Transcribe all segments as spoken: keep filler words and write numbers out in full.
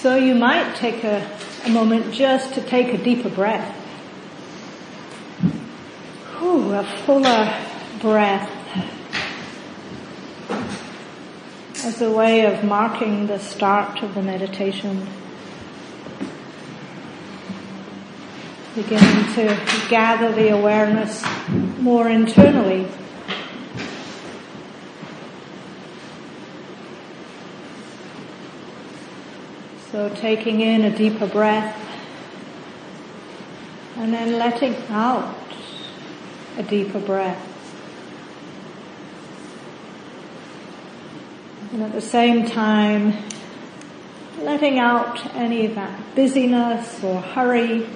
So you might take a, a moment just to take a deeper breath. Ooh, a fuller breath as a way of marking the start of the meditation. Beginning to gather the awareness more internally. So taking in a deeper breath and then letting out a deeper breath. And at the same time, letting out any of that busyness or hurry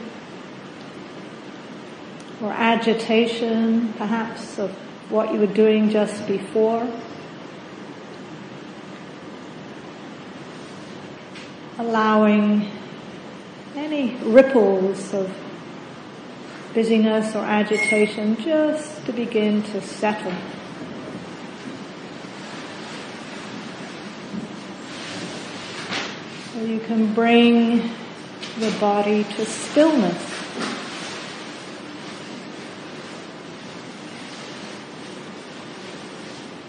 or agitation, perhaps, of what you were doing just before. Allowing any ripples of busyness or agitation just to begin to settle. So you can bring the body to stillness.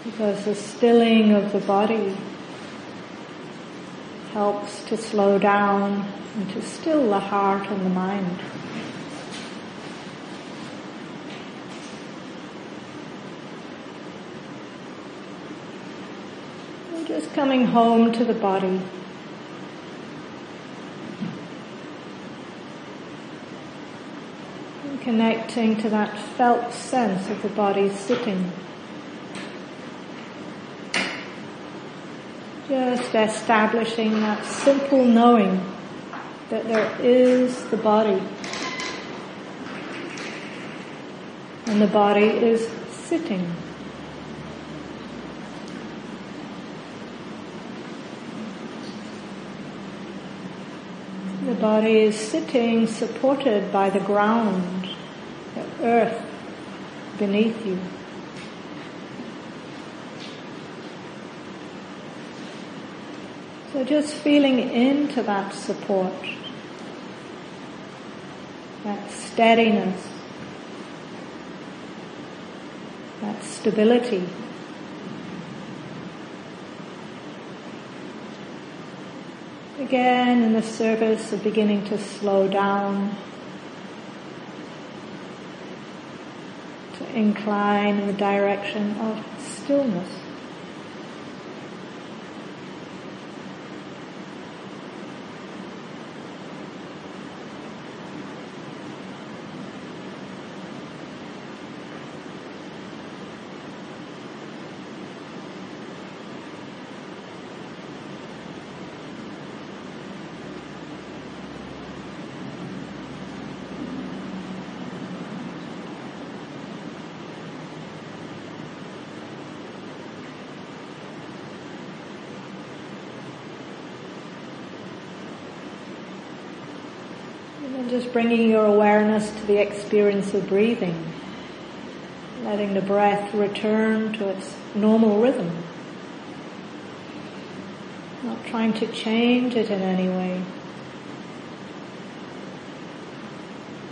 Because the stilling of the body helps to slow down and to still the heart and the mind. And just coming home to the body. And connecting to that felt sense of the body sitting. Just establishing that simple knowing that there is the body. And the body is sitting. The body is sitting supported by the ground, the earth beneath you. So just feeling into that support, that steadiness, that stability. Again, in the service of beginning to slow down, to incline in the direction of stillness. Just bringing your awareness to the experience of breathing, letting the breath return to its normal rhythm, not trying to change it in any way,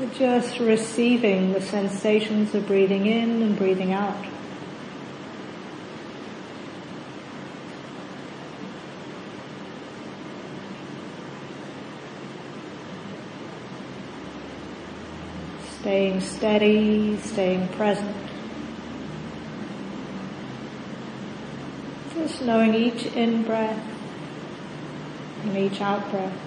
but just receiving the sensations of breathing in and breathing out. Staying steady, staying present. Just knowing each in-breath and each out-breath.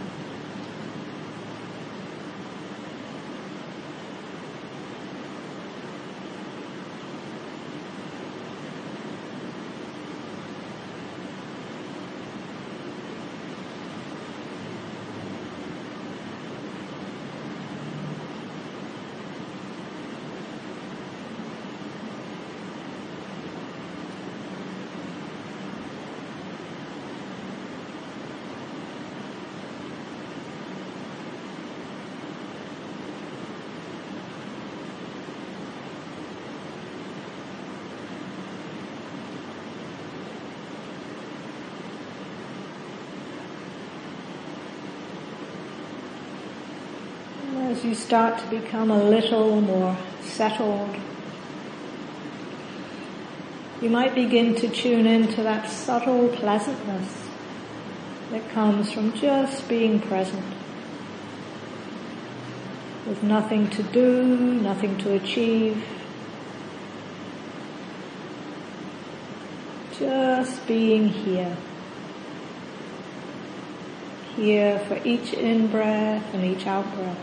as you start to become a little more settled, you might begin to tune into that subtle pleasantness that comes from just being present, with nothing to do, nothing to achieve, just being here. Here for each in-breath and each out-breath.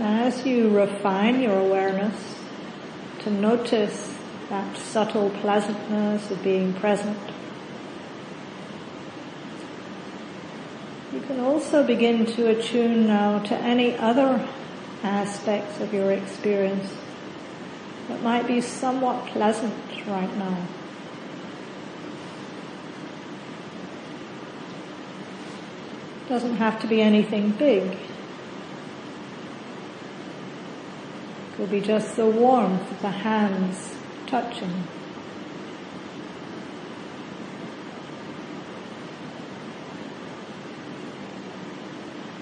As you refine your awareness to notice that subtle pleasantness of being present, you can also begin to attune now to any other aspects of your experience that might be somewhat pleasant right now. Doesn't have to be anything big. Will be just the warmth of the hands touching.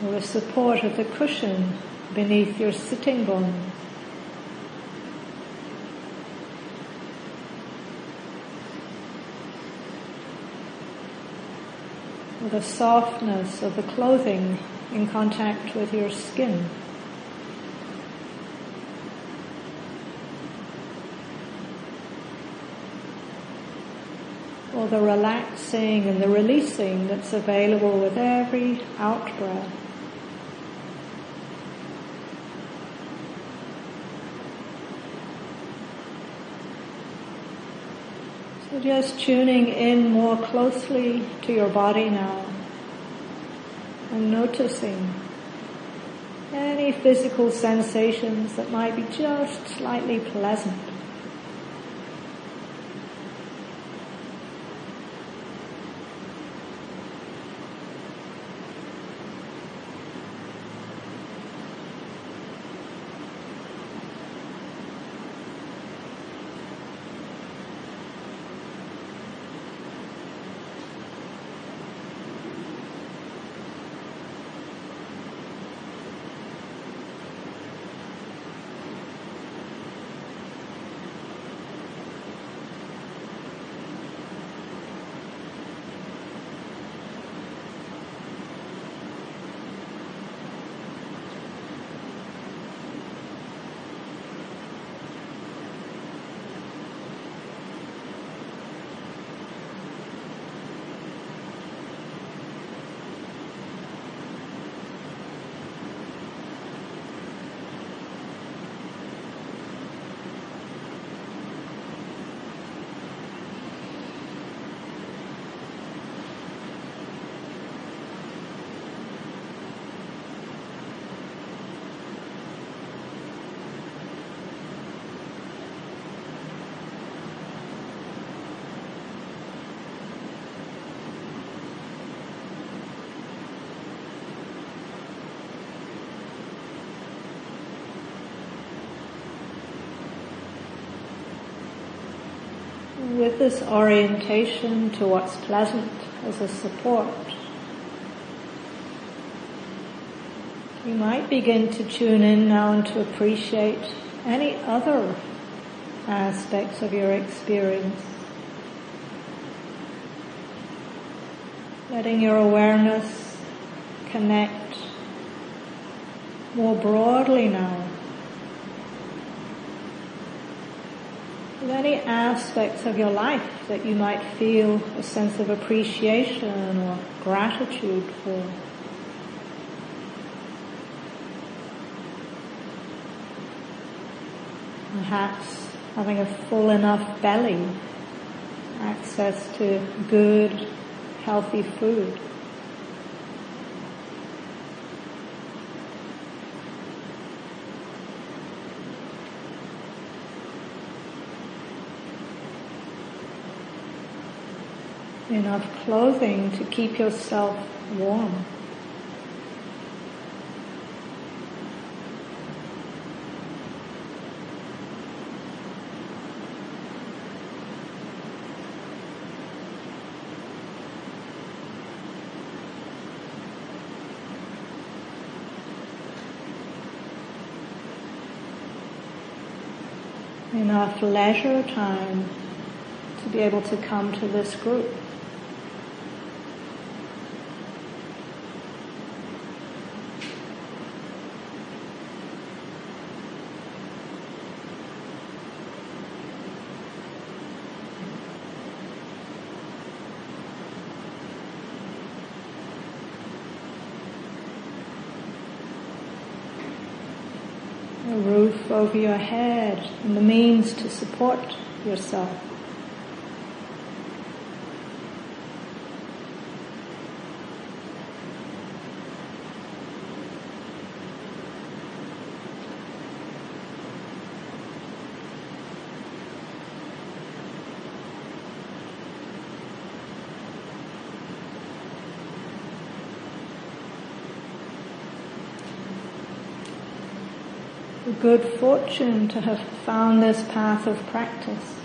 Or the support of the cushion beneath your sitting bones. Or the softness of the clothing in contact with your skin. Or the relaxing and the releasing that's available with every out-breath. So just tuning in more closely to your body now and noticing any physical sensations that might be just slightly pleasant. With this orientation to what's pleasant as a support, you might begin to tune in now and to appreciate any other aspects of your experience. Letting your awareness connect more broadly now many aspects of your life that you might feel a sense of appreciation or gratitude for. Perhaps having a full enough belly, access to good, healthy food. Enough clothing to keep yourself warm. Enough leisure time to be able to come to this group. A roof over your head and the means to support yourself. Good fortune to have found this path of practice.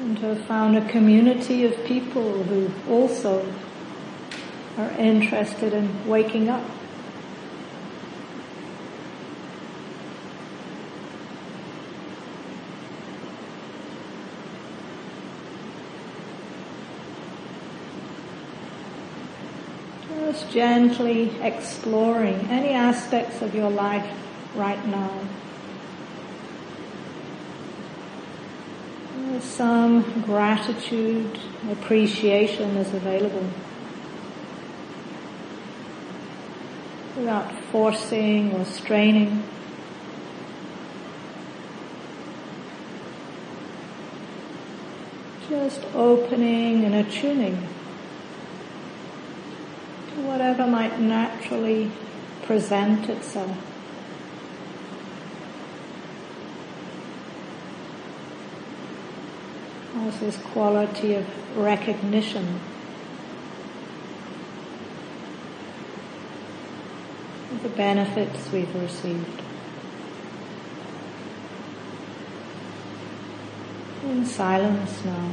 And to have found a community of people who also are interested in waking up. Just gently exploring any aspects of your life right now. Some gratitude, appreciation is available. Without forcing or straining. Just opening and attuning. Whatever might naturally present itself. There's this quality of recognition of the benefits we've received in silence now.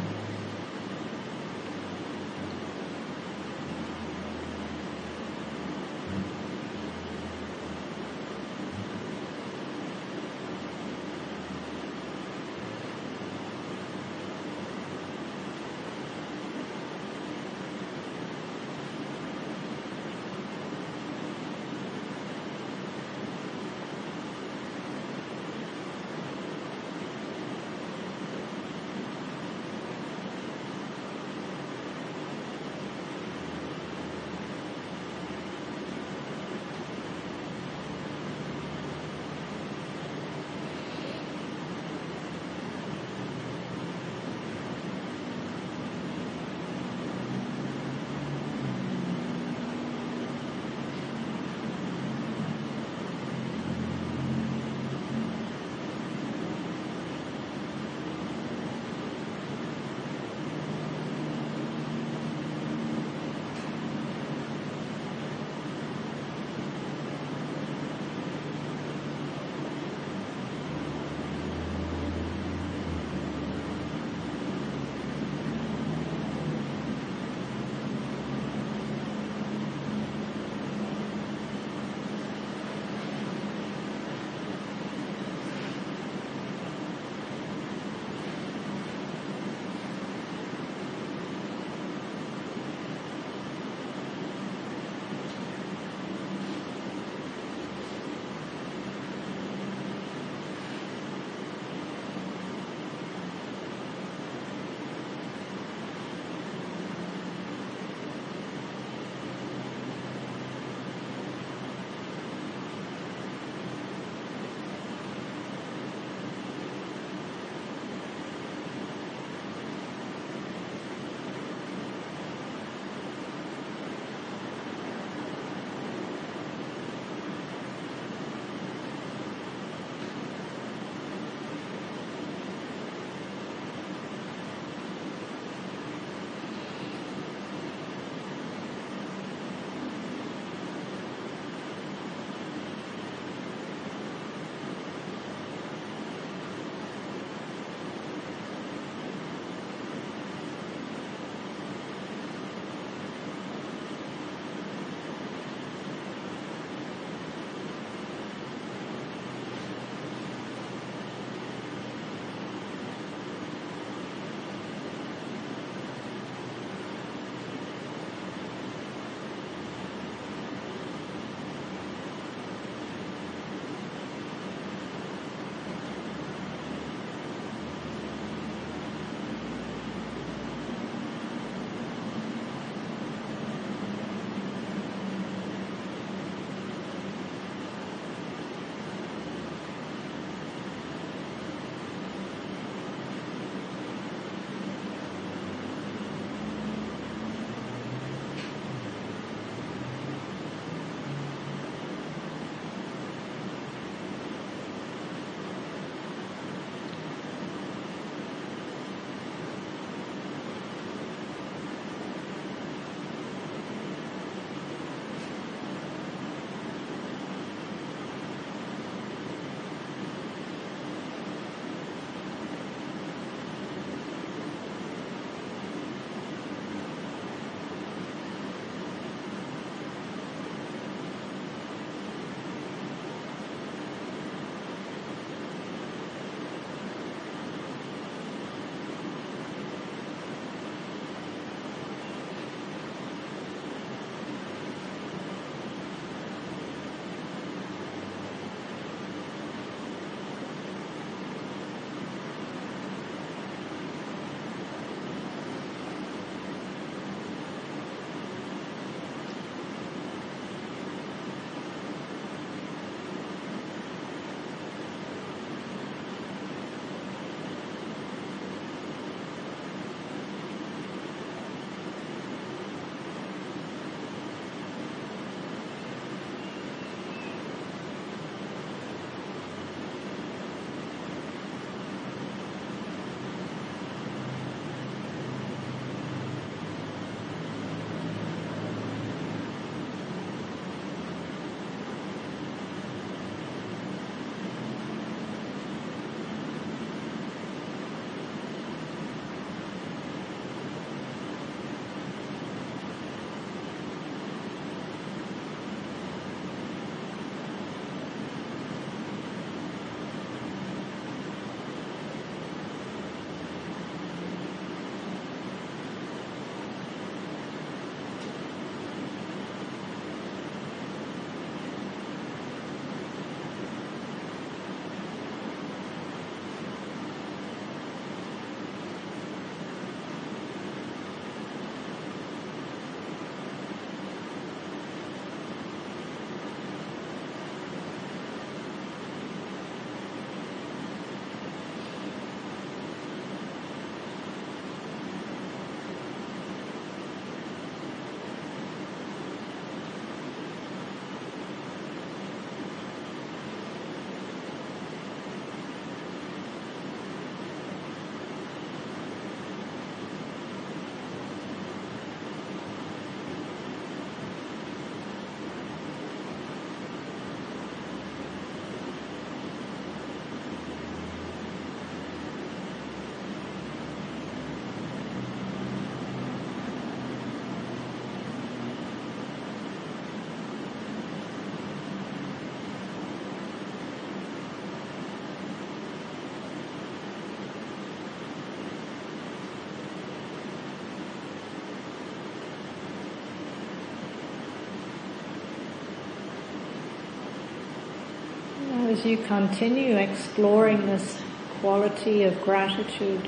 as you continue exploring this quality of gratitude,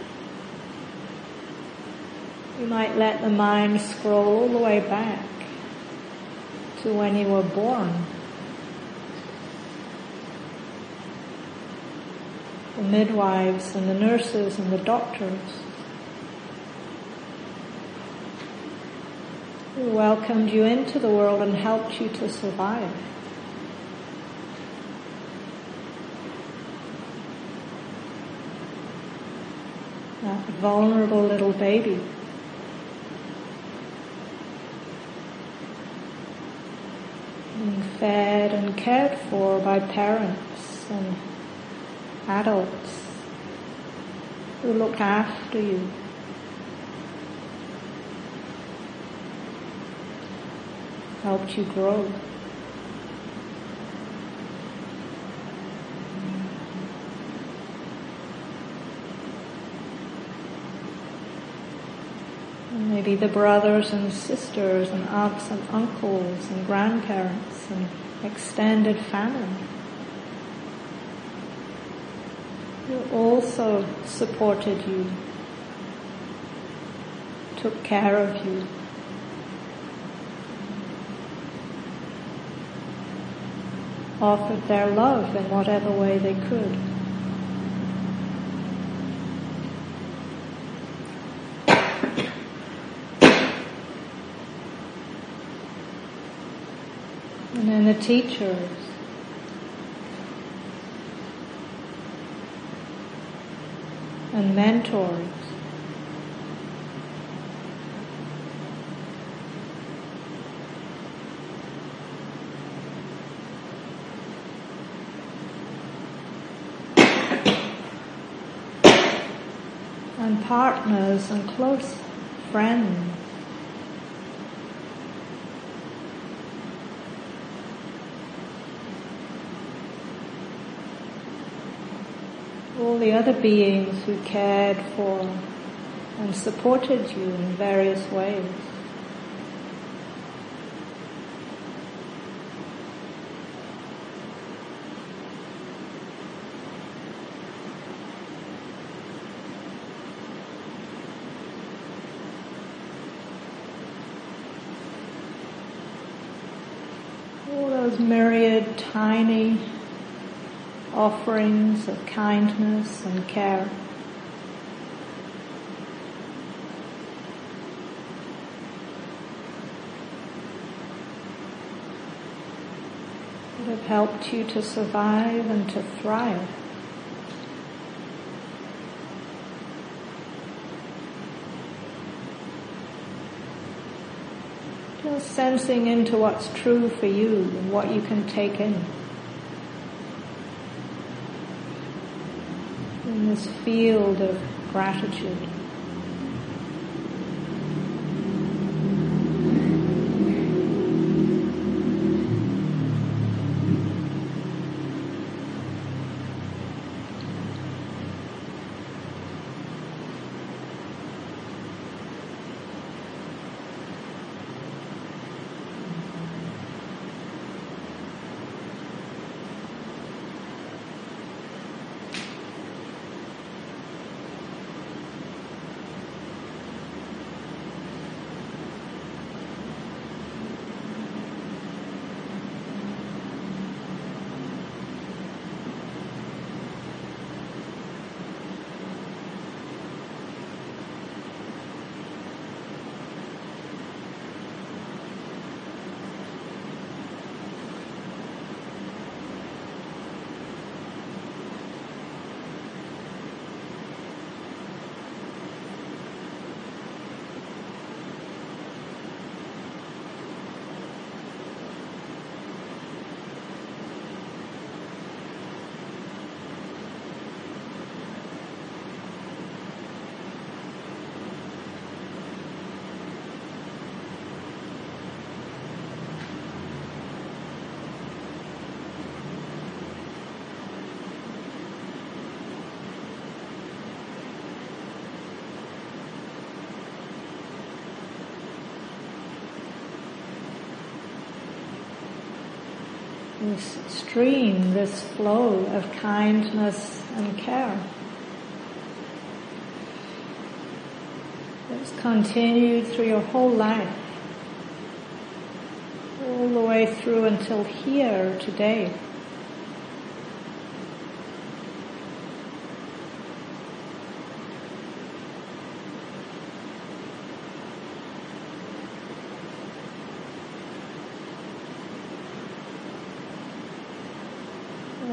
you might let the mind scroll all the way back to when you were born. The midwives and the nurses and the doctors who welcomed you into the world and helped you to survive. That vulnerable little baby. Being fed and cared for by parents and adults who look after you. Helped you grow. And maybe the brothers and sisters and aunts and uncles and grandparents and extended family who also supported you, took care of you. Offered their love in whatever way they could. And then the teachers, and mentors, and partners and close friends. All the other beings who cared for and supported you in various ways. Myriad tiny offerings of kindness and care. That have helped you to survive and to thrive. Just sensing into what's true for you and what you can take in. In this field of gratitude. this stream, this flow of kindness and care. It's continued through your whole life, all the way through until here today.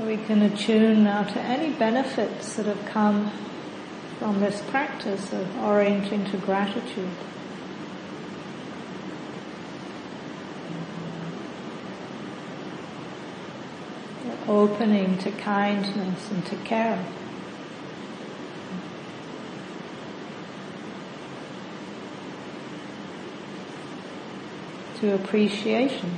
We can attune now to any benefits that have come from this practice of orienting to gratitude. Opening to kindness and to care. To appreciation.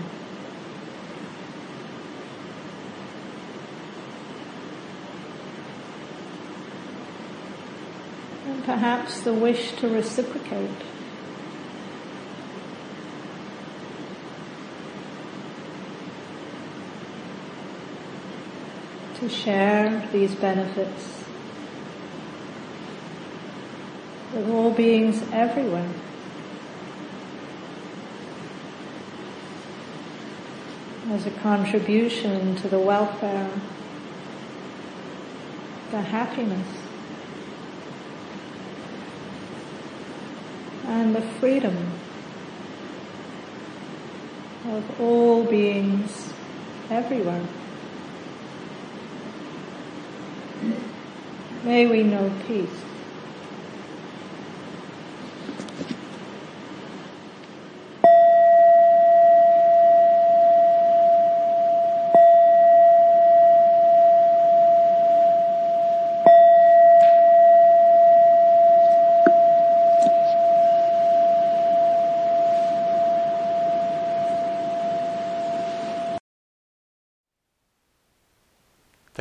Perhaps the wish to reciprocate. To share these benefits with all beings everywhere. As a contribution to the welfare, the happiness, and the freedom of all beings everywhere. May we know peace.